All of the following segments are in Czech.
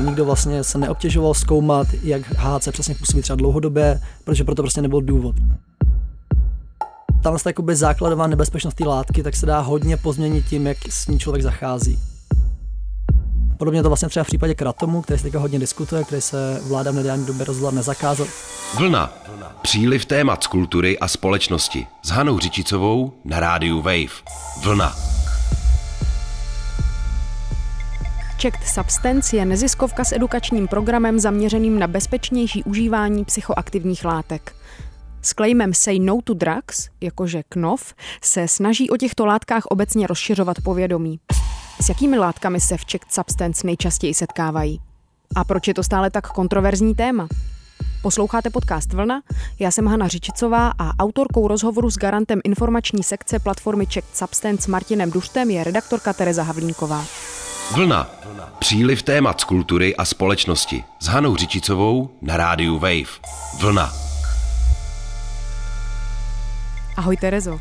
Nikdo vlastně se neobtěžoval zkoumat, jak HHC přesně působí třeba dlouhodobě, protože proto prostě nebyl důvod. Tam se jakoby základová nebezpečnost té látky, tak se dá hodně pozměnit tím, jak s ní člověk zachází. Podobně to vlastně třeba v případě kratomu, který se teďka hodně diskutuje, který se vláda v nedávné době rozhodla nezakázat. Vlna. Příliv témat z kultury a společnosti. S Hanou Řičicovou na rádiu Wave. Vlna. Czeched Substance je neziskovka s edukačním programem zaměřeným na bezpečnější užívání psychoaktivních látek. S klejmem Say No to Drugs, jakože KNOV, se snaží o těchto látkách obecně rozšiřovat povědomí. S jakými látkami se v Czeched Substance nejčastěji setkávají? A proč je to stále tak kontroverzní téma? Posloucháte podcast Vlna, já jsem Hana Řičicová a autorkou rozhovoru s garantem informační sekce platformy Czeched Substance Martinem Duřtem je redaktorka Tereza Havlínková. Vlna. Příliv témat z kultury a společnosti. S Hanou Řičicovou na rádiu Wave. Vlna. Ahoj Terezo.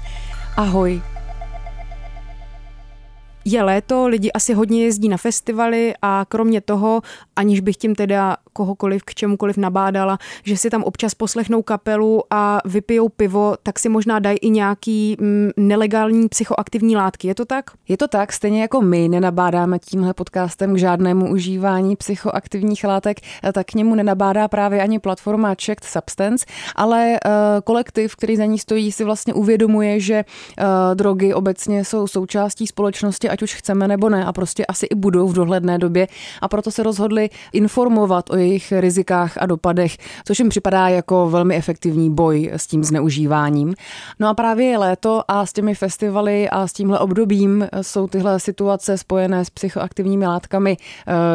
Ahoj. Je léto, lidi asi hodně jezdí na festivaly a kromě toho, aniž bych tím teda kohokoliv k čemukoliv nabádala, že si tam občas poslechnou kapelu a vypijou pivo, tak si možná dají i nějaký nelegální psychoaktivní látky. Je to tak? Je to tak, stejně jako my nenabádáme tímhle podcastem k žádnému užívání psychoaktivních látek, tak k němu nenabádá právě ani platforma Czeched Substance, ale kolektiv, který za ní stojí, si vlastně uvědomuje, že drogy obecně jsou součástí společnosti, ať už chceme nebo ne, a prostě asi i budou v dohledné době, a proto se rozhodli informovat o jejich rizikách a dopadech, což jim připadá jako velmi efektivní boj s tím zneužíváním. No a právě je léto a s těmi festivaly a s tímhle obdobím jsou tyhle situace spojené s psychoaktivními látkami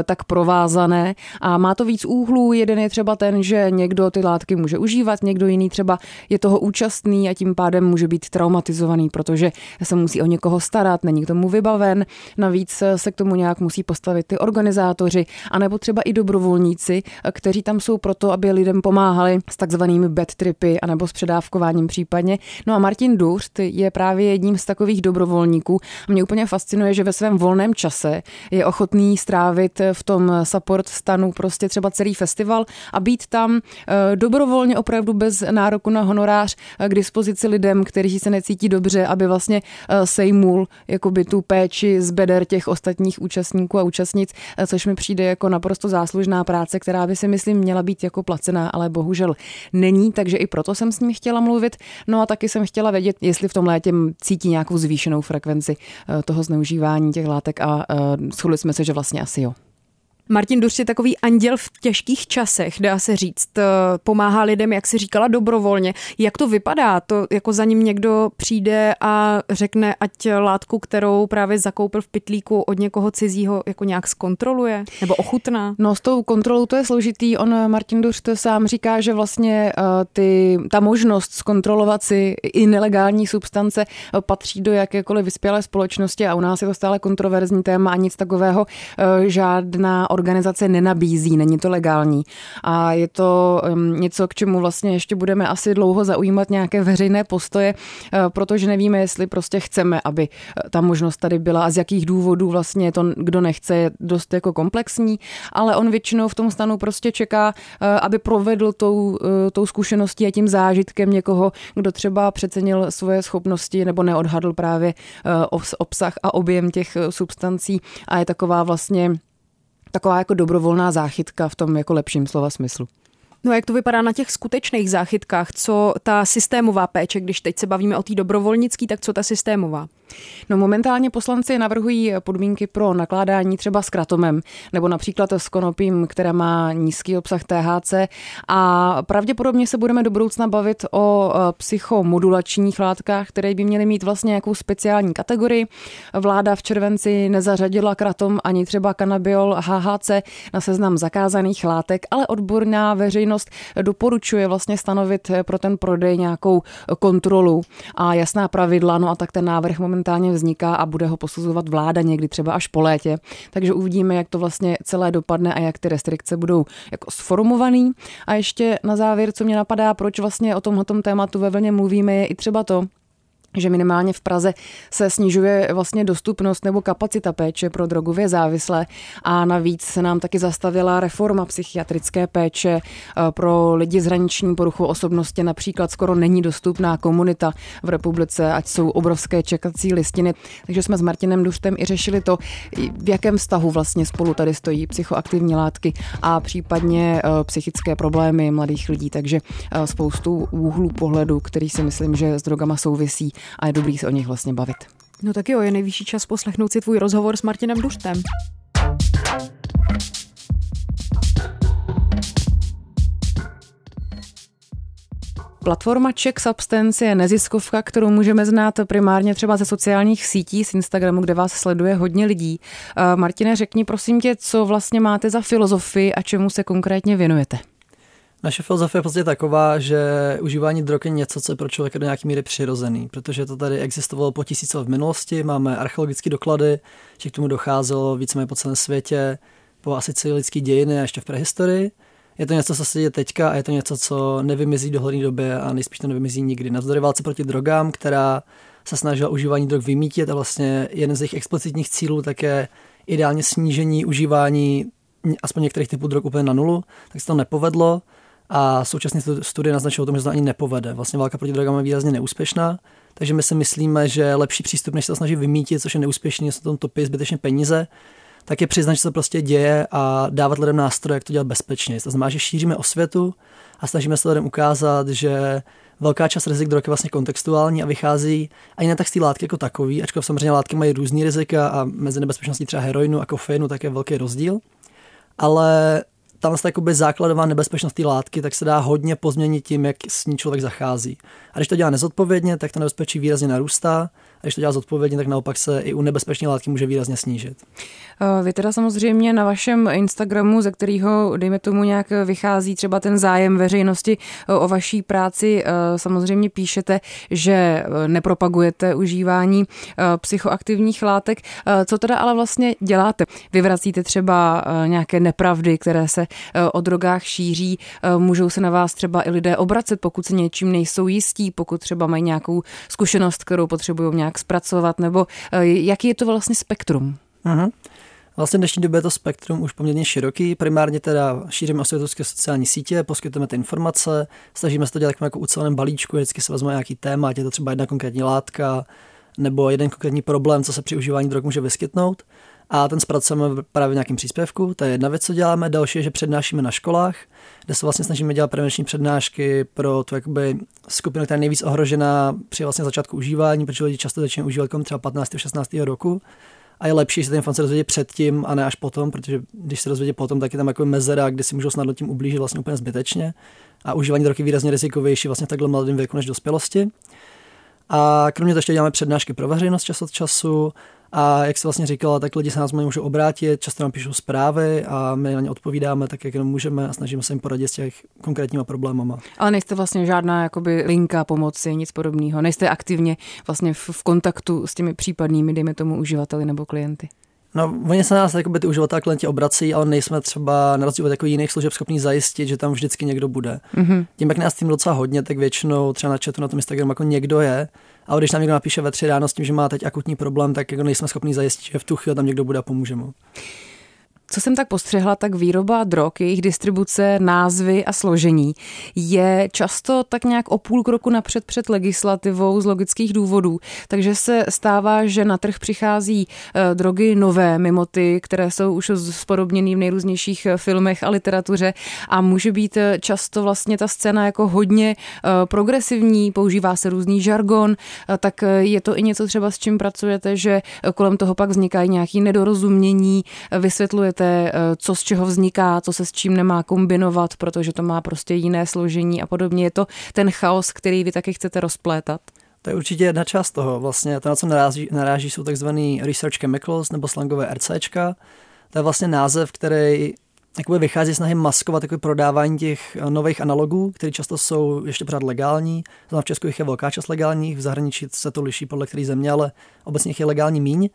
tak provázané a má to víc úhlů. Jeden je třeba ten, že někdo ty látky může užívat, někdo jiný třeba je toho účastný a tím pádem může být traumatizovaný, protože se musí o někoho starat, není k tomu vybaven, navíc se k tomu nějak musí postavit ty organizátoři a nebo třeba i dobrovolníci, kteří tam jsou proto, aby lidem pomáhali s takzvanými bad tripy anebo s předávkováním případně. No a Martin Duřt je právě jedním z takových dobrovolníků. Mě úplně fascinuje, že ve svém volném čase je ochotný strávit v tom support stanu prostě třeba celý festival a být tam dobrovolně opravdu bez nároku na honorář k dispozici lidem, kteří se necítí dobře, aby vlastně sejmul jakoby tu péči z beder těch ostatních účastníků a účastnic, což mi přijde jako naprosto záslužná práce, která by si myslím měla být jako placená, ale bohužel není, takže i proto jsem s ním chtěla mluvit. No a taky jsem chtěla vědět, jestli v tom létě cítí nějakou zvýšenou frekvenci toho zneužívání těch látek a shodli jsme se, že vlastně asi jo. Martin Duřt je takový anděl v těžkých časech, dá se říct. Pomáhá lidem, jak si říkala, dobrovolně. Jak to vypadá? To jako za ním někdo přijde a řekne, ať látku, kterou právě zakoupil v pytlíku od někoho cizího, jako nějak zkontroluje nebo ochutná? No, s tou kontrolou to je složitý. On, Martin Duřt, sám říká, že vlastně ta možnost zkontrolovat si i nelegální substance patří do jakékoliv vyspělé společnosti a u nás je to stále kontroverzní téma a nic takového žádná organizace nenabízí, není to legální. A je to něco, k čemu vlastně ještě budeme asi dlouho zaujímat nějaké veřejné postoje, protože nevíme, jestli prostě chceme, aby ta možnost tady byla a z jakých důvodů vlastně to, kdo nechce, je dost jako komplexní, ale on většinou v tom stanu prostě čeká, aby provedl tou zkušeností a tím zážitkem někoho, kdo třeba přecenil svoje schopnosti nebo neodhadl právě obsah a objem těch substancí a je taková jako dobrovolná záchytka v tom jako lepším slova smyslu. No a jak to vypadá na těch skutečných záchytkách? Co ta systémová péče, když teď se bavíme o té dobrovolnické, tak co ta systémová? No momentálně poslanci navrhují podmínky pro nakládání třeba s kratomem nebo například s konopím, která má nízký obsah THC a pravděpodobně se budeme do budoucna bavit o psychomodulačních látkách, které by měly mít vlastně nějakou speciální kategorii. Vláda v červenci nezařadila kratom ani třeba kanabiol HHC na seznam zakázaných látek, ale odborná veřejnost doporučuje vlastně stanovit pro ten prodej nějakou kontrolu a jasná pravidla, no a tak ten návrh momentálně vzniká a bude ho posuzovat vláda někdy třeba až po létě. Takže uvidíme, jak to vlastně celé dopadne a jak ty restrikce budou jako sformovaný. A ještě na závěr, co mě napadá, proč vlastně o tomhletom tématu ve Vlně mluvíme, je i třeba to, že minimálně v Praze se snižuje vlastně dostupnost nebo kapacita péče pro drogově závislé a navíc se nám taky zastavila reforma psychiatrické péče pro lidi s hraniční poruchou osobnosti. Například skoro není dostupná komunita v republice, ať jsou obrovské čekací listiny. Takže jsme s Martinem Duřtem i řešili to, v jakém vztahu vlastně spolu tady stojí psychoaktivní látky a případně psychické problémy mladých lidí. Takže spoustu úhlů pohledu, který si myslím, že s drogama souvisí a je dobrý se o nich vlastně bavit. No tak jo, je nejvyšší čas poslechnout si tvůj rozhovor s Martinem Duřtem. Platforma Czeched Substance je neziskovka, kterou můžeme znát primárně třeba ze sociálních sítí, z Instagramu, kde vás sleduje hodně lidí. Martine, řekni prosím tě, co vlastně máte za filozofii a čemu se konkrétně věnujete? Naše filozofie je prostě taková, že užívání drog je něco, co je pro člověka do nějaké míry přirozený, protože to tady existovalo po tisíce let v minulosti, máme archeologické doklady, že k tomu docházelo víceméně po celém světě, po asi celé lidské dějiny a ještě v prehistorii. Je to něco, co se děje teďka a je to něco, co nevymizí v dohledné době a nejspíš to nevymizí nikdy. Navzdory válce proti drogám, která se snažila užívání drog vymítit a vlastně jeden z jejich explicitních cílů také ideálně snížení užívání aspoň některých typů drog úplně na nulu, tak se to nepovedlo. A současné studie naznačují o tom, že to ani nepovede. Vlastně válka proti drogám je výrazně neúspěšná, takže my si myslíme, že lepší přístup, než se to snaží vymítit, což je neúspěšný, se tom topí zbytečně peníze, tak je přiznat, že se to prostě děje a dávat lidem nástroje, jak to dělat bezpečně. To znamená, že šíříme osvětu a snažíme se lidem ukázat, že velká část rizik drog je vlastně kontextuální a vychází ani ne tak z té látky jako takový, ačkoliv samozřejmě látky mají různý rizika a mezi nebezpečností třeba heroinu a kofeinu tak je velký rozdíl. Ale tam se jakoby základová nebezpečnost té látky, tak se dá hodně pozměnit tím, jak s ní člověk zachází. A když to dělá nezodpovědně, tak to nebezpečí výrazně narůstá. A když to dělá zodpovědně, tak naopak se i u nebezpečné látky může výrazně snížit. Vy teda samozřejmě na vašem Instagramu, ze kterého, dejme tomu, nějak vychází třeba ten zájem veřejnosti o vaší práci, samozřejmě píšete, že nepropagujete užívání psychoaktivních látek. Co teda ale vlastně děláte? Vyvracíte třeba nějaké nepravdy, které se o drogách šíří, můžou se na vás třeba i lidé obracet, pokud se něčím nejsou jistí, pokud třeba mají nějakou zkušenost, kterou potřebují nějak zpracovat, nebo jaký je to vlastně spektrum? Aha. Vlastně v dnešní době je to spektrum už poměrně široký, primárně teda šíříme osvětovské sociální sítě, poskytujeme ty informace, snažíme se to dělat jako uceleném balíčku, vždycky se vezme nějaký téma, ať je to třeba jedna konkrétní látka, nebo jeden konkrétní problém, co se při užívání drog může vyskytnout. A ten zpracujeme právě nějakým příspěvku. To je jedna věc, co děláme. Další je, že přednášíme na školách, kde se vlastně snažíme dělat prevenční přednášky pro tu jakoby skupinu, která je nejvíc ohrožená při vlastně začátku užívání, protože lidi často začínají užívat kolem třeba 15. 16. roku. A je lepší, že se ten informace dozvědět předtím a ne až potom, protože když se dozvědí potom, tak je tam jako mezera, kde si můžou snadno tím ublížit vlastně úplně zbytečně. A užívání drog je výrazně rizikovější vlastně v takhle mladém věku než dospělosti. A kromě toho ještě děláme přednášky pro veřejnost čas od času. A jak se vlastně říkala, tak lidi se nás můžou obrátit, často nám píšou zprávy a my na ně odpovídáme tak, jak jenom můžeme a snažíme se jim poradit s těch konkrétníma problémama. Ale nejste vlastně žádná jakoby linka pomoci, nic podobného. Nejste aktivně vlastně v kontaktu s těmi případnými, dejme tomu, uživateli nebo klienty. No, oni se nás jakoby ty uživatelé klienti obrací, ale nejsme třeba na rozdíl jako jiných služeb schopní zajistit, že tam vždycky někdo bude. Mm-hmm. Tím, jak nás tím docela hodně, tak většinou třeba na chatu na tom Instagramu jako někdo je. A když nám někdo napíše ve 3 ráno s tím, že má teď akutní problém, tak jako nejsme schopní zajistit, že v tu chvíli tam někdo bude a pomůže mu. Co jsem tak postřehla, tak výroba drog, jejich distribuce, názvy a složení je často tak nějak o půl kroku napřed před legislativou z logických důvodů. Takže se stává, že na trh přichází drogy nové, mimo ty, které jsou už spodobněny v nejrůznějších filmech a literatuře a může být často vlastně ta scéna jako hodně progresivní, používá se různý žargon, tak je to i něco třeba s čím pracujete, že kolem toho pak vznikají nějaké nedorozumění, vysvětlujete, co z čeho vzniká, co se s čím nemá kombinovat, protože to má prostě jiné složení a podobně. Je to ten chaos, který vy taky chcete rozplétat? To je určitě jedna část toho. Vlastně to, na co naráží jsou takzvaný research chemicals nebo slangové RCčka. To je vlastně název, který jakoby vychází snahy maskovat takové prodávání těch nových analogů, které často jsou ještě pořád legální. V Česku jich je velká část legálních, v zahraničí se to liší podle které země, ale obecně jich je legální míň.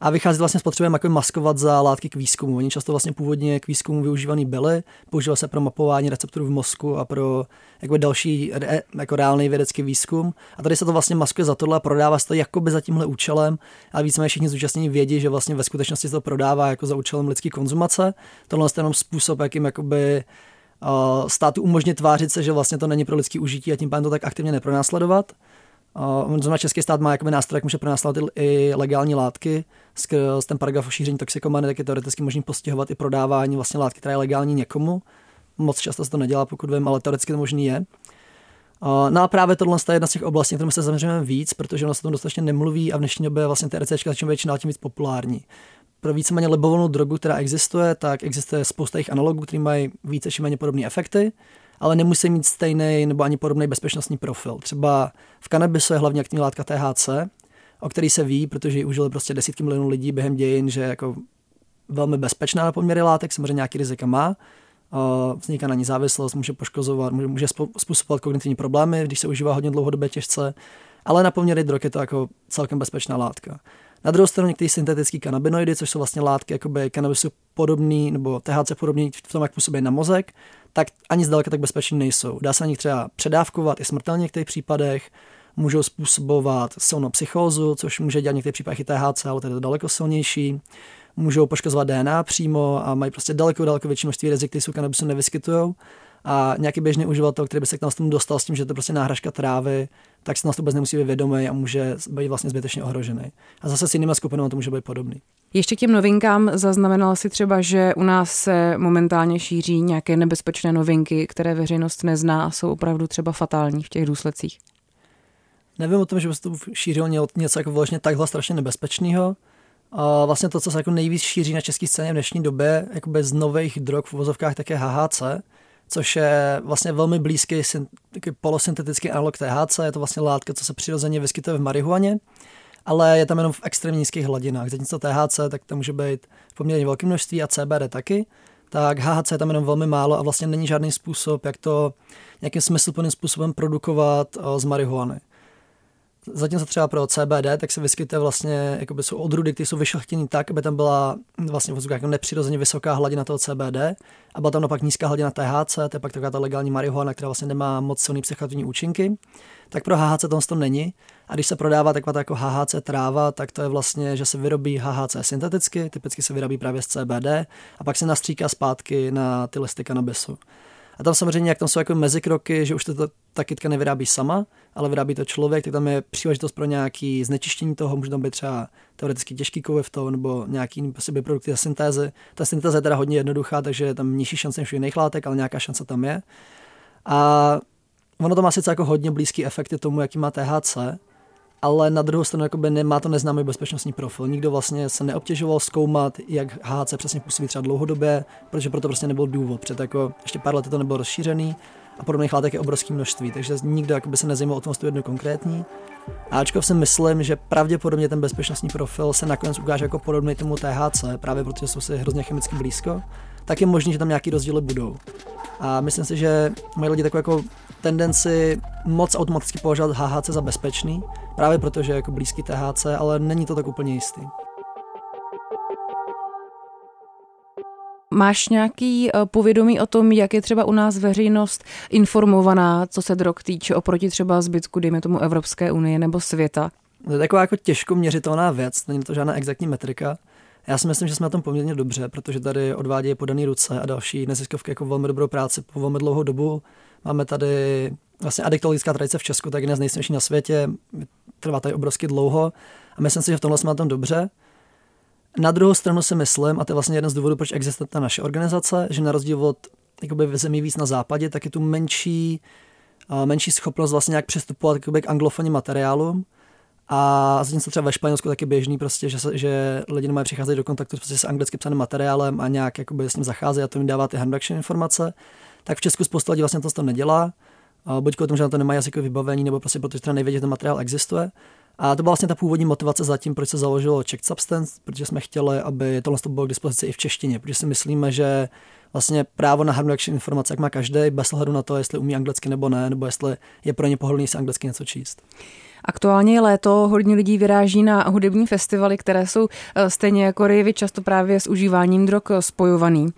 a vychází vlastně z potřeby maskovat za látky k výzkumu. Oni často vlastně původně k výzkumu využívaný byly, používal se pro mapování receptorů v mozku a pro jako další jako reálný vědecký výzkum. A tady se to vlastně maskuje za tohle a prodává se to jakoby za tímhle účelem, a víceméně všichni zúčastnění vědí, že vlastně ve skutečnosti se to prodává jako za účelem lidské konzumace. Tohle je jenom způsob, jakým jakoby státu umožnit tvářit se, že vlastně to není pro lidský užití, a tím pádem to tak aktivně nepronásledovat. Zrovna český stát má jakoby nástroj, jak může pronásledovat i legální látky. Skrz ten paragraf o šíření toxikomany, tak je teoreticky možný postihovat i prodávání vlastně látky, která je legální někomu. Moc často se to nedělá, pokud vím, ale teoreticky to možný je. No a právě tohle je jedna z těch oblastí, kterým se zaměřujeme víc, protože ono se tomu dostatečně nemluví a v dnešní době vlastně ty RCčka začínají být čím víc populární. Pro víceméně libovolnou drogu, která existuje, tak existuje spousta jejich analogů, které mají více či méně podobné efekty, ale nemusí mít stejný nebo ani podobný bezpečnostní profil. Třeba v kanabisu je hlavně aktivní látka THC, o který se ví, protože ji užili prostě desítky milionů lidí během dějin, že je jako velmi bezpečná na poměry látek, samozřejmě nějaký rizika má. Vzniká na ní závislost, může poškozovat, může způsobovat kognitivní problémy, když se užívá hodně dlouhodobě těžce, ale na poměry drog je to jako celkem bezpečná látka. Na druhou stranu některé syntetické kanabinoidy, což jsou vlastně látky jakoby kanabisu podobný nebo THC podobný v tom, jak působí na mozek, tak ani zdaleka tak bezpečný nejsou. Dá se na nich třeba předávkovat i smrtelně v některých případech, můžou způsobovat silnou psychózu, což může dělat v některých případech i THC, ale to je daleko silnější. Můžou poškozovat DNA přímo a mají prostě daleko větší množství rizik, které se u kanabisu nevyskytujou. A nějaký běžný uživatel, který by se k nás tomu dostal s tím, že to je prostě náhražka trávy, tak se nás to vůbec nemusí být vědomý a může být vlastně zbytečně ohrožený. A zase s jinými skupinami to může být podobný. Ještě k těm novinkám, zaznamenala si třeba, že u nás se momentálně šíří nějaké nebezpečné novinky, které veřejnost nezná a jsou opravdu třeba fatální v těch důsledcích? Nevím o tom, že by se to šířilo něco jako vlastně takhle strašně nebezpečného. Vlastně to, co se jako nejvíc šíří na české scéně v dnešní době, jako bez nových drog v uvozovkách, tak je HHC, což je vlastně velmi blízký polosyntetický analog THC. Je to vlastně látka, co se přirozeně vyskytuje v marihuaně, ale je tam jenom v extrémně nízkých hladinách. Zatímco THC, tak to může být v poměrně velké množství a CBD taky, tak HHC je tam jenom velmi málo a vlastně není žádný způsob, jak to nějakým smysluplným způsobem produkovat z marihuany. Zatímco třeba pro CBD, tak se vyskytuje vlastně, jakoby jsou odrůdy, které jsou vyšlechtěny tak, aby tam byla vlastně jako nepřirozeně vysoká hladina toho CBD a byla tam naopak nízká hladina THC, to je pak taková ta legální marihuana, která vlastně nemá moc silný psychoaktivní účinky, tak pro HHC to není. A když se prodává taková ta jako HHC tráva, tak to je vlastně, že se vyrobí HHC synteticky, typicky se vyrobí právě z CBD a pak se nastříká zpátky na ty listy kanabisu. A tam samozřejmě, jak tam jsou jako mezikroky, že už ta kytka nevyrábí sama, ale vyrábí to člověk, tak tam je příležitost pro nějaké znečištění toho, může tam být třeba teoreticky těžký koviv toho, nebo nějaký produkty ze syntézy. Ta syntéza je teda hodně jednoduchá, takže je tam nižší šance než u jiných látek, ale nějaká šance tam je. A ono to má sice jako hodně blízký efekty tomu, jaký má THC, ale na druhou stranu jakoby nemá to neznámý bezpečnostní profil. Nikdo vlastně se neobtěžoval zkoumat, jak HHC přesně působí třeba dlouhodobě, protože proto prostě nebyl důvod. Před jako ještě pár lety to nebylo rozšířený a podobných látek je obrovské množství, takže nikdo jakoby se nezajímal o tom jednu konkrétní. A ačkoliv si myslím, že pravděpodobně ten bezpečnostní profil se nakonec ukáže jako podobný tomu THC, právě protože jsou si hrozně chemicky blízko, tak je možné, že tam nějaký rozdíly budou. A myslím si, že mají lidi takovou jako tendenci moc automaticky považovat HHC za bezpečný, právě protože je jako blízký THC, ale není to tak úplně jistý. Máš nějaký povědomí o tom, jak je třeba u nás veřejnost informovaná, co se drog týče, oproti třeba zbytku, dejme tomu, Evropské unie nebo světa? To je taková jako těžko měřitelná věc, není to žádná exaktní metrika. Já si myslím, že jsme na tom poměrně dobře, protože tady odvádějí Podané ruce a další neziskovky jako velmi dobrou práci po velmi dlouhou dobu. Máme tady vlastně adiktologická tradice v Česku, tak jedna z nejstarších na světě, trvá tady obrovsky dlouho a myslím si, že v tomhle jsme na tom dobře. Na druhou stranu si myslím, a to je vlastně jeden z důvodů, proč existuje ta naše organizace, že na rozdíl od jakoby, zemí víc na západě, tak je tu menší schopnost vlastně nějak přistupovat jakoby, k anglofonním materiálům. A zatímco třeba ve Španělsku taky běžný, prostě, že lidi nemají přicházejí do kontaktu prostě, s anglicky psaným materiálem a nějak jakoby, s ním zacházejí a to jim dává ty handbaction informace, tak v Česku spousta lidí vlastně to s tom nedělá. Buď kvůli tomu, že na to nemají jazykový vybavení, nebo prostě protože teda nevědí, že ten materiál existuje. A to byla vlastně ta původní motivace za tím, proč se založilo Czech Substance, protože jsme chtěli, aby tohle bylo k dispozici i v češtině, protože si myslíme, že vlastně právo na handbaction informace, jak má každý, bez ohledu na to, jestli umí anglicky nebo ne, nebo jestli je pro ně pohodlný si anglicky něco číst. Aktuálně je léto, hodně lidí vyráží na hudební festivaly, které jsou stejně jako rejvy často právě s užíváním drog spojovaný.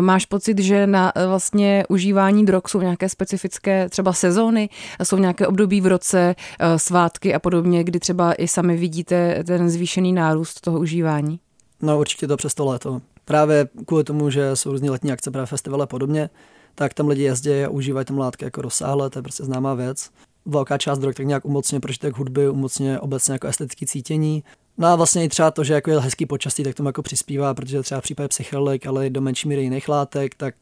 Máš pocit, že na vlastně užívání drog jsou nějaké specifické třeba sezóny, jsou nějaké období v roce, svátky a podobně, kdy třeba i sami vidíte ten zvýšený nárůst toho užívání? No určitě to přes to léto. Právě kvůli tomu, že jsou různý letní akce, právě festivaly a podobně, tak tam lidi jezdí a užívají tam látky jako rozsáhle, to je prostě známá věc. Velká část drog tak nějak umocně prožitek hudby, umocně obecně jako estetické cítění. No a vlastně i třeba to, že jako je hezký počasí, tak tomu jako přispívá, protože třeba v případě psychedelik, ale i do menší míry jiných látek, tak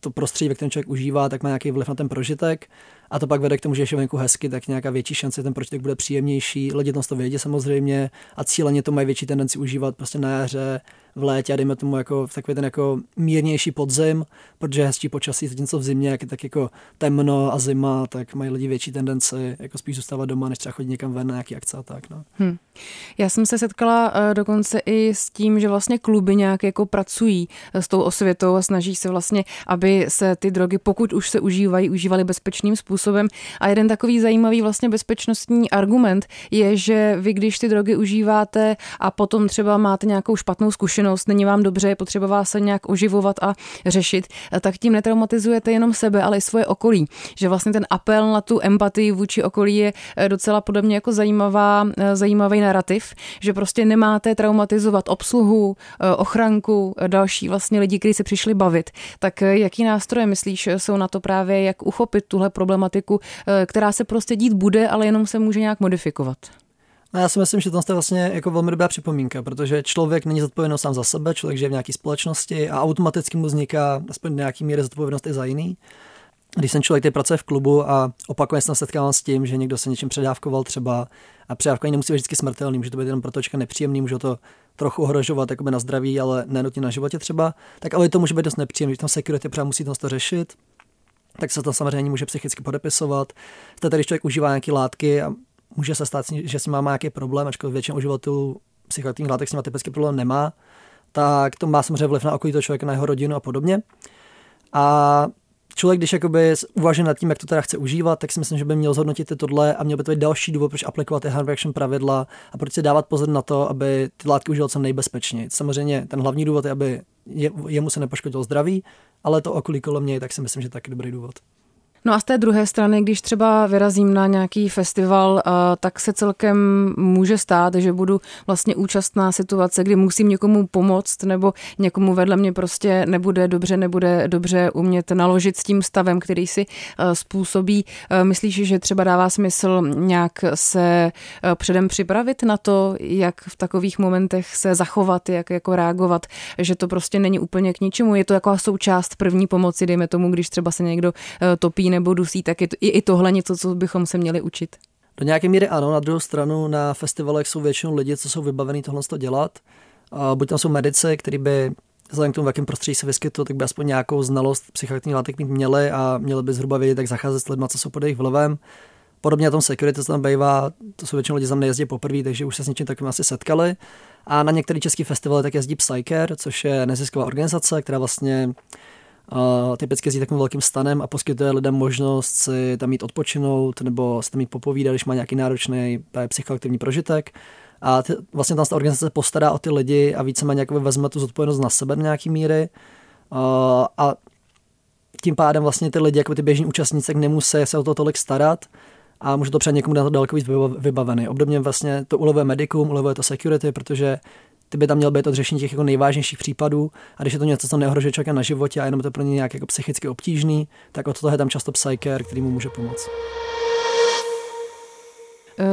to prostředí, ve kterém člověk užívá, tak má nějaký vliv na ten prožitek. A to pak vede k tomu, že je venku hezky, tak nějaká větší šance, ten prožitek bude příjemnější. Lidi to vědí samozřejmě a cíleně to mají větší tendenci užívat prostě na jaře, v létě a dejme tomu jako v takový ten jako mírnější podzim, protože je hezčí počasí, zatímco v zimě, jak je tak jako temno a zima, tak mají lidi větší tendenci jako spíš zůstávat doma, než třeba chodit někam ven na nějaký akce a tak. No. Já jsem se setkala dokonce i s tím, že vlastně kluby nějak jako pracují s tou osvětou a snaží se vlastně, aby se ty drogy, pokud už se užívají, užívaly bezpečným způsobem. A jeden takový zajímavý vlastně bezpečnostní argument je, že vy, když ty drogy užíváte a potom třeba máte nějakou špatnou zkušenost, není vám dobře, je potřeba vás se nějak oživovat a řešit, tak tím netraumatizujete jenom sebe, ale i svoje okolí. Že vlastně ten apel na tu empatii vůči okolí je docela podobně jako zajímavý narrativ, že prostě nemáte traumatizovat obsluhu, ochranku, další vlastně lidi, kteří se přišli bavit. Tak jaký nástroje myslíš jsou na to právě, jak uchopit tuhle problematiku, která se prostě dít bude, ale jenom se může nějak modifikovat? No já si myslím, že to je vlastně jako velmi dobrá připomínka, protože člověk není zodpovědný sám za sebe, člověk žije v nějaké společnosti a automaticky mu vzniká aspoň do nějaké míry zodpovědnost i za jiný. Když jsem člověk, který pracuje v klubu a opakovaně se setkávám s tím, že někdo se něčím předávkoval třeba a předávkování nemusí být vždycky smrtelný, může to být jenom protočka nepříjemný, může to trochu ohrožovat jakoby na zdraví, ale nenutně na životě třeba, tak ale to může být dost nepříjemný, že tam security právě musí to řešit, tak se to samozřejmě může psychicky podepisovat. Tady když člověk užívá nějaké látky a může se stát, že s ním má nějaký problém, ačkoliv většinou uživatelů psychoaktivních látek s ním typicky problém nemá, tak to má samozřejmě vliv na okolí toho člověka, na jeho rodinu a podobně. A člověk, když jakoby uvažuje nad tím, jak to teda chce užívat, tak si myslím, že by měl zhodnotit i tohle a měl by to být další důvod, proč aplikovat ty harm reduction pravidla a proč si dávat pozor na to, aby ty látky užíval co nejbezpečněji. Samozřejmě ten hlavní důvod je, aby jemu se nepoškodilo zdraví, ale to okolí kolem něj, tak si myslím, že taky dobrý důvod. No a z té druhé strany, když třeba vyrazím na nějaký festival, tak se celkem může stát, že budu vlastně účastná situace, kdy musím někomu pomoct nebo někomu vedle mě prostě nebude dobře umět naložit s tím stavem, který si způsobí. Myslíš, že třeba dává smysl nějak se předem připravit na to, jak v takových momentech se zachovat, jak jako reagovat, že to prostě není úplně k ničemu. Je to jako součást první pomoci, dejme tomu, když třeba se někdo topí nebo dusí, tak je to, i tohle něco, co bychom se měli učit. Do nějaké míry ano, na druhou stranu na festivalech jsou většinou lidi, co jsou vybavený tohle dělat. Buď tam jsou medici, kteří by vzhledem k tomu, v jakém prostředí se vyskytlo, tak by aspoň nějakou znalost psychoaktivních látek mít měli a měli by zhruba vědět, jak zacházet s lidma, co jsou pod jejich vlivem. Podobně na tom security, co tam bývá, to jsou většinou lidi, co tam nejezdí poprvé, takže už se s něčím takovým asi setkali. A na některé české festivaly tak jezdí PsyCare, což je nezisková organizace, která vlastně typicky jezdí takovým velkým stanem a poskytuje lidem možnost si tam jít odpočinout nebo si tam jít popovídat, když má nějaký náročný psychoaktivní prožitek. A vlastně tam ta organizace postará o ty lidi a víceméně jako vezme tu zodpovědnost na sebe do nějaký míry. A tím pádem vlastně ty lidi, jako ty běžní účastníci, nemusí se o to tolik starat a může to před někomu dát daleko víc vybavený. Obdobně vlastně to ulevuje medicum, ulevuje to security, protože ty by tam měl být od řešení těch jako nejvážnějších případů a když je to něco, co neohrožuje člověka na životě a jenom to pro ně nějak jako psychicky obtížný, tak od toho je tam často PsyCare, který mu může pomoct.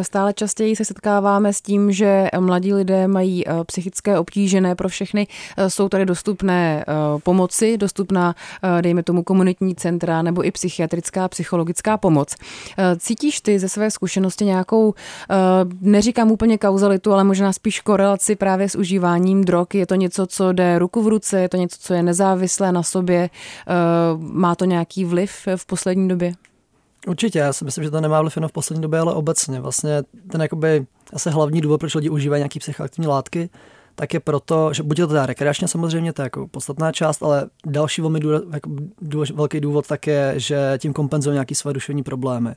Stále častěji se setkáváme s tím, že mladí lidé mají psychické obtíže, ne pro všechny. Jsou tady dostupné pomoci, dostupná, dejme tomu, komunitní centra nebo i psychiatrická, psychologická pomoc. Cítíš ty ze své zkušenosti nějakou, neříkám úplně kauzalitu, ale možná spíš korelaci právě s užíváním drog? Je to něco, co jde ruku v ruce? Je to něco, co je nezávislé na sobě? Má to nějaký vliv v poslední době? Určitě, já si myslím, že to nemá vliv jenom v poslední době, ale obecně. Vlastně ten jakoby asi hlavní důvod, proč lidi užívají nějaké psychoaktivní látky, tak je proto, že buď je to teda rekreačně samozřejmě, to je jako podstatná část, ale další velmi velký důvod tak je, že tím kompenzují nějaké své duševní problémy.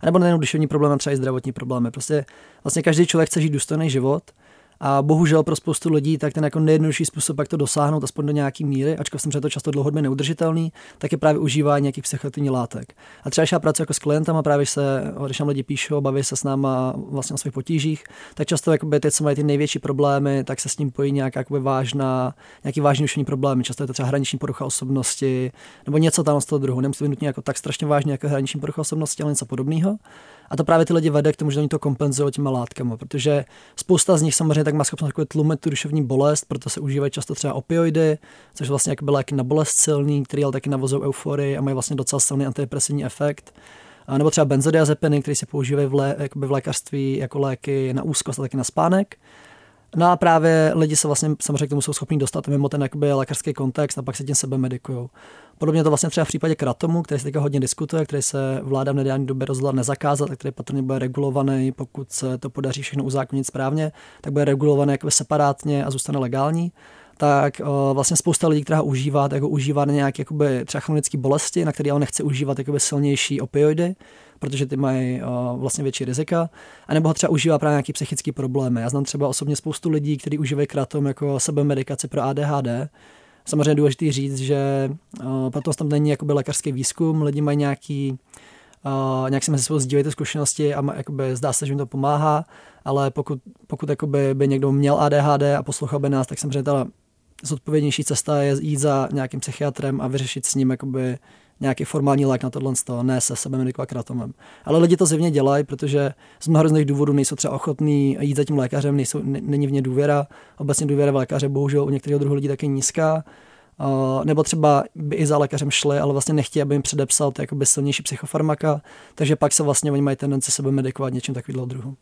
A nebo nejenom duševní problémy, třeba i zdravotní problémy. Prostě vlastně každý člověk chce žít důstojný život a bohužel pro spoustu lidí tak ten jako nejjednodušší způsob, jak to dosáhnout aspoň do nějaký míry, ačkoliv jsem to často dlouhodobě neudržitelný, tak je právě užívání nějakých psychoaktivních látek. A třeba já pracuji jako s klientem a právě se, když nám lidi píšou, baví se s náma vlastně o svých potížích, tak často jakoby teď se mají ty největší problémy, tak se s ním pojí nějaký vážný duševní problémy. Často je to třeba hraniční porucha osobnosti nebo něco tam z toho druhu. Nemusí být nutně jako tak strašně vážný jako hraniční porucha osobnosti, ale něco podobného. A to právě ty lidi vede k tomu, že oni to kompenzují těma látkama, protože spousta z nich samozřejmě tak má schopnost tlumit tu duševní bolest, proto se užívají často třeba opioidy, což vlastně jako byla na bolest silný, který ale taky navozují euforii a mají vlastně docela silný antidepresivní efekt. A nebo třeba benzodiazepiny, které se používají v lékařství jako léky na úzkost a taky na spánek. No a právě lidi se vlastně samozřejmě k tomu jsou schopni dostat mimo ten jakoby lékařský kontext a pak se tím sebe medikují. Podobně to vlastně třeba v případě kratomu, který se teďka hodně diskutuje, který se vláda v nedávné době rozhodla nezakázat, tak který patrně bude regulovaný, pokud se to podaří všechno uzákonit správně, tak bude regulovaný jakoby separátně a zůstane legální. Tak vlastně spousta lidí, která ho užívá, tak ho užívá na nějaké jakoby třeba chronické bolesti, na které on nechce užívat jakoby silnější opioidy, protože ty mají vlastně větší rizika, anebo ho třeba užívá právě nějaký psychický problémy. Já znám třeba osobně spoustu lidí, kteří užívají kratom jako sebemedikaci pro ADHD. Samozřejmě důležité říct, že proto tam není jakoby lékařský výzkum, lidi mají nějak se mezi sebou sdílejí ty zkušenosti a jakoby, zdá se, že jim to pomáhá, ale pokud jakoby, by někdo měl ADHD a poslouchal by nás, tak samozřejmě ta zodpovědnější cesta je jít za nějakým psychiatrem a vyřešit s ním jakoby, nějaký formální lék na tohle, ne se sebemedikovat kratomem. Ale lidi to zjevně dělají, protože z mnoha různých důvodů nejsou třeba ochotní jít za tím lékařem, není v ně důvěra. Obecně důvěra v lékaře bohužel u některého druhu lidí taky nízká. Nebo třeba by i za lékařem šli, ale vlastně nechtějí, aby jim předepsal ty jakoby silnější psychofarmaka, takže pak se vlastně oni mají tendenci sebemedikovat něčím takového druhu.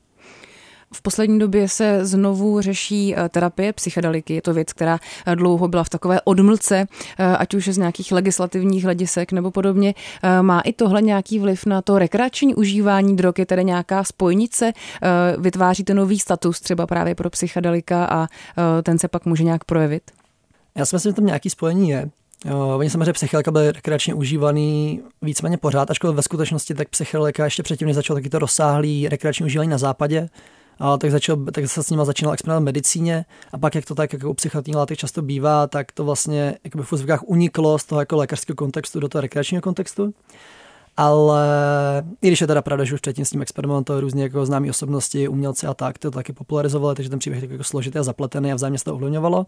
V poslední době se znovu řeší terapie psychedeliky. Je to věc, která dlouho byla v takové odmlce, ať už z nějakých legislativních hledisek nebo podobně. Má i tohle nějaký vliv na to rekreační užívání drog, je tedy nějaká spojnice, vytváří to nový status třeba právě pro psychedelika a ten se pak může nějak projevit? Já si myslím, že tam nějaké spojení je. Oni samozřejmě psychedelika byly rekreačně užívaný víceméně pořád, ačkoliv ve skutečnosti tak psychedelika ještě předtím, než začalo taky to rozsáhlý rekreační užívání na západě, tak se s nima začínal experimentovat v medicíně a pak, jak to tak jako u psychoaktivních látek často bývá, tak to vlastně jakoby v fuzvkách uniklo z toho jako lékařského kontextu do toho rekreačního kontextu. Ale i když je teda pravda, že už předtím s tím experimentovali různě jako známí osobnosti, umělci a tak, to taky popularizovali, takže ten příběh je jako složitý a zapletený a vzájemně se to ovlivňovalo.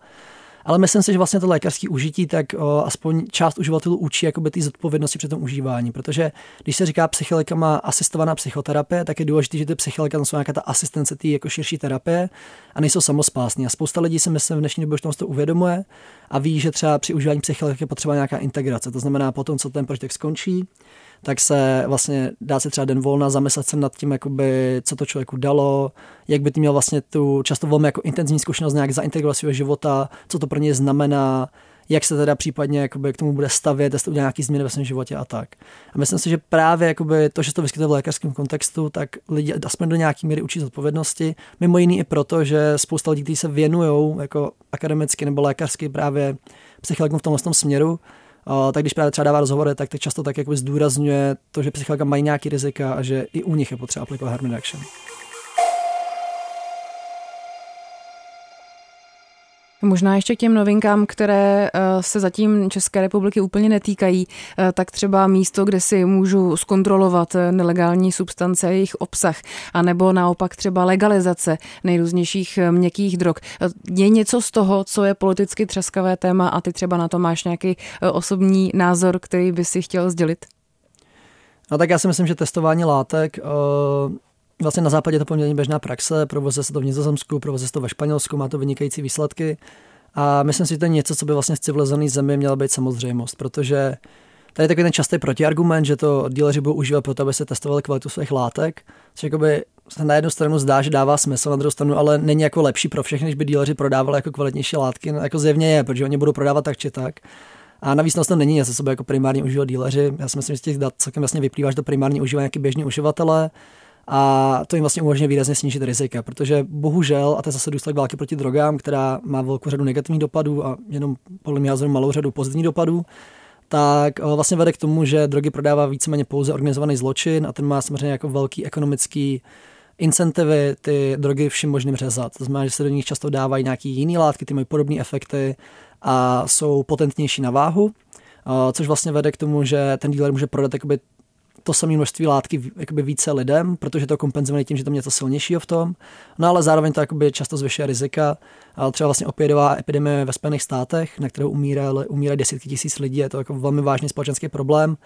Ale myslím si, že vlastně to lékařské užití, tak aspoň část uživatelů učí jakoby ty zodpovědnosti při tom užívání, protože když se říká psychedelika má asistovaná psychoterapie, tak je důležité, že ty psychedelika tam jsou nějaká ta asistence té jako širší terapie a nejsou samospásné. A spousta lidí si myslím v dnešní době už to uvědomuje a ví, že třeba při užívání psychedelik je potřeba nějaká integrace. To znamená, potom co ten prožitek skončí, tak se vlastně dá si třeba den volna, zamyslet se nad tím, jakoby, co to člověku dalo, jak by ty měl vlastně tu často velmi jako intenzivní zkušenost nějak zaintegrovat svého života, co to pro něj znamená, jak se teda případně jakoby, k tomu bude stavět, jestli udělá nějaký změny ve svém životě a tak. A myslím si, že právě jakoby, to, že se to vyskytuje v lékařském kontextu, tak lidi aspoň do nějaké míry učí zodpovědnosti, mimo jiný i proto, že spousta lidí, kteří se věnují jako akademicky nebo lékařsky právě psychedelikům v tomhle směru, tak když právě třeba dává rozhovory, tak často tak jakoby zdůrazňuje to, že psychedelika mají nějaký rizika a že i u nich je potřeba aplikovat harm reduction. Možná ještě k těm novinkám, které se zatím České republiky úplně netýkají, tak třeba místo, kde si můžu zkontrolovat nelegální substance a jejich obsah, anebo naopak třeba legalizace nejrůznějších měkkých drog. Je něco z toho, co je politicky třaskavé téma a ty třeba na to máš nějaký osobní názor, který by si chtěl sdělit? No tak já si myslím, že testování látek... Vlastně na západě je to poměrně běžná praxe, provozuje se to v Nizozemsku, provozuje se to ve Španělsku, má to vynikající výsledky a myslím si, že to je něco, co by vlastně v civilizované zemi měla být samozřejmost, protože tady je takový ten častý protiargument, že to díleři budou užívat proto, aby se testovali kvalitu svých látek, což jakoby se na jednu stranu zdá, že dává smysl, na druhou stranu ale není jako lepší pro všechny, než by díleři prodávali jako kvalitnější látky, no, jako zjevně je, protože oni budou prodávat tak či tak. A navíc to není, jestli sebe jako primární užívají díleři. Já si myslím, že z těch dat celkem jasně vyplývá, že to primárně užívají nějaký běžní uživatelé. A to jim vlastně umožňuje výrazně snížit rizika, protože bohužel, a to je zase důsledek války proti drogám, která má velkou řadu negativních dopadů a jenom podle mého názoru malou řadu pozitivních dopadů, tak vlastně vede k tomu, že drogy prodává víceméně pouze organizovaný zločin a ten má samozřejmě jako velký ekonomický incentivy ty drogy všim možným řezat. To znamená, že se do nich často dávají nějaký jiný látky, ty mají podobné efekty a jsou potentnější na váhu, což vlastně vede k tomu, že ten dealer může prodat jakoby to samé množství látky jakoby více lidem, protože to kompenzované tím, že tam něco silnějšího v tom. No ale zároveň to jakoby často zvyšuje rizika. Třeba vlastně opioidová epidemie ve Spojených státech, na kterou umírají desítky tisíc lidí, je to jako velmi vážný společenský problém.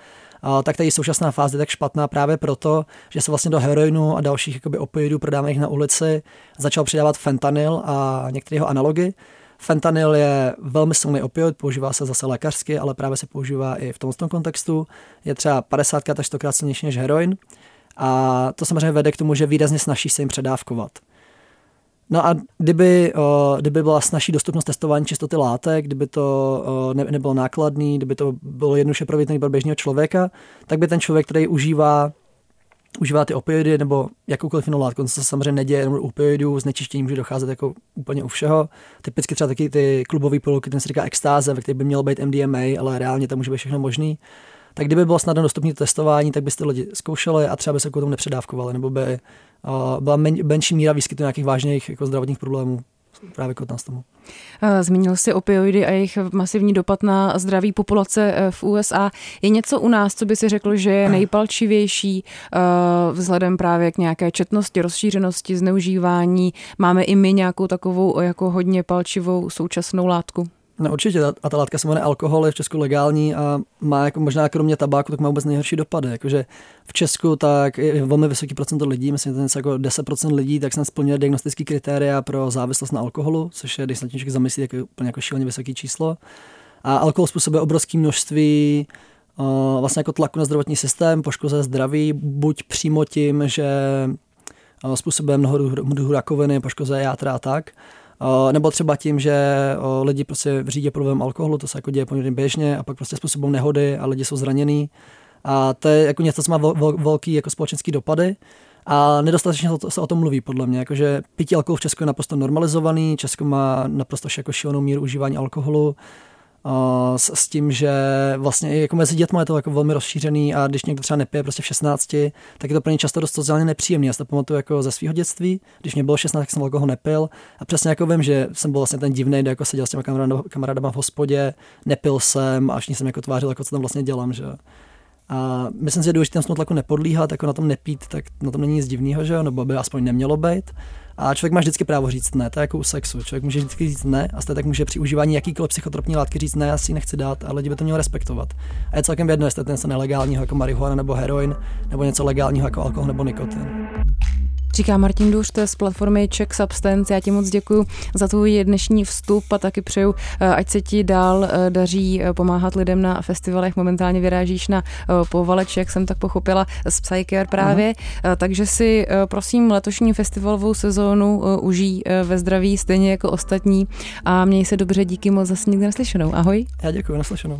Tak tady současná fáze je tak špatná právě proto, že se vlastně do heroinu a dalších jakoby opioidů prodávaných na ulici začal přidávat fentanyl a některé jeho analogy. Fentanyl je velmi silný opioid, používá se zase lékařsky, ale právě se používá i v tomto kontextu. Je třeba 50krát až 100krát silnější než heroin a to samozřejmě vede k tomu, že výrazně snaží se jim předávkovat. No a kdyby byla snažší dostupnost testování čistoty látek, kdyby to nebylo nákladný, kdyby to bylo jednoduše proveditelné pro běžného člověka, tak by ten člověk, který užívá ty opioidy nebo jakoukoliv jinou látku, to se samozřejmě neděje jenom u opioidů, znečištění může docházet jako úplně u všeho. Typicky třeba taky ty klubové pilulky, ten se říká extáze, ve které by mělo být MDMA, ale reálně tam může být všechno možný. Tak kdyby bylo snadno dostupné testování, tak byste lidi zkoušeli a třeba by se k tomu nepředávkovali, nebo by byla menší míra výskytu nějakých vážných jako zdravotních problémů. Právě k tomu. Zmínil jsi opioidy a jejich masivní dopad na zdraví populace v USA. Je něco u nás, co by si řekl, že je nejpalčivější vzhledem právě k nějaké četnosti, rozšířenosti, zneužívání? Máme i my nějakou takovou jako hodně palčivou současnou látku? No určitě, a ta látka se jmenuje alkohol, je v Česku legální a má jako možná kromě tabáku, tak má vůbec nejhorší dopady. Jakože v Česku tak je velmi vysoký procent lidí, myslím, že to je něco jako 10% lidí, tak se splňuje diagnostické kritéria pro závislost na alkoholu, což je, když se člověk zamyslí, tak je úplně jako šíleně vysoké číslo. A alkohol způsobuje obrovské množství vlastně jako tlaku na zdravotní systém, poškozuje zdraví, buď přímo tím, že způsobuje mnoho druhů rakoviny, poškozuje játra a tak. Nebo třeba tím, že lidi prostě v řídě problém alkoholu, to se jako děje poměrně běžně a pak prostě způsobou nehody a lidi jsou zranění. A to je jako něco, co má velký jako společenský dopady a nedostatečně se o tom mluví podle mě, jakože pití alkoholu v Česku je naprosto normalizovaný, Česko má naprosto jako šílenou míru užívání alkoholu s tím, že vlastně jako mezi dětmi je to jako velmi rozšířený a když někdo třeba nepije prostě v 16, tak je to pro ně často dost sociálně nepříjemný. Já si to pamatuju jako ze svého dětství, když mě bylo 16, tak jsem alkohol nepil a přesně jako vím, že jsem byl vlastně ten divnej, jako seděl s těma kamarádama v hospodě, nepil jsem a všichni jsem jako tvářil, jako co tam vlastně dělám, že. A myslím si, že je důležité tomu tlaku nepodlíhat, jako na tom nepít, tak na tom není nic divného, že jo, nebo by aspoň nemělo být. A člověk má vždycky právo říct ne, to je jako u sexu. Člověk může vždycky říct ne a stejně tak může při užívání jakýkoliv psychotropní látky říct ne, já si ji nechci dát, ale lidi by to mělo respektovat. A je celkem jedno, jestli to je něco nelegálního jako marihuana nebo heroin, nebo něco legálního jako alkohol nebo nikotin. Říká Martin Duřt z platformy Czech Substance. Já ti moc děkuji za tvůj dnešní vstup a taky přeju, ať se ti dál daří pomáhat lidem na festivalech. Momentálně vyrážíš na Povaleček, jak jsem tak pochopila, z PsyCare právě. Aha. Takže si prosím letošní festivalovou sezónu užij ve zdraví, stejně jako ostatní. A měj se dobře, díky moc, zase nikdy naslyšenou. Ahoj. Já děkuji, naslyšenou.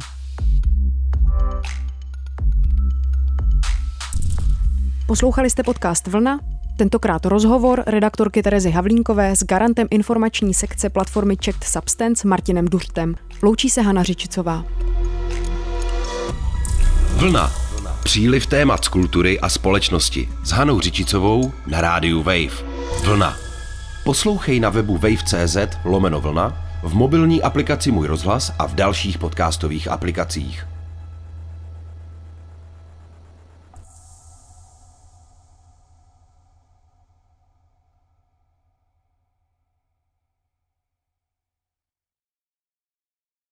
Poslouchali jste podcast Vlna? Tentokrát rozhovor redaktorky Terezy Havlínkové s garantem informační sekce platformy Czeched Substance Martinem Duřtem. Loučí se Hana Řičicová. Vlna. Příliv témat z kultury a společnosti. S Hanou Řičicovou na rádiu Wave. Vlna. Poslouchej na webu wave.cz/vlna, v mobilní aplikaci Můj rozhlas a v dalších podcastových aplikacích.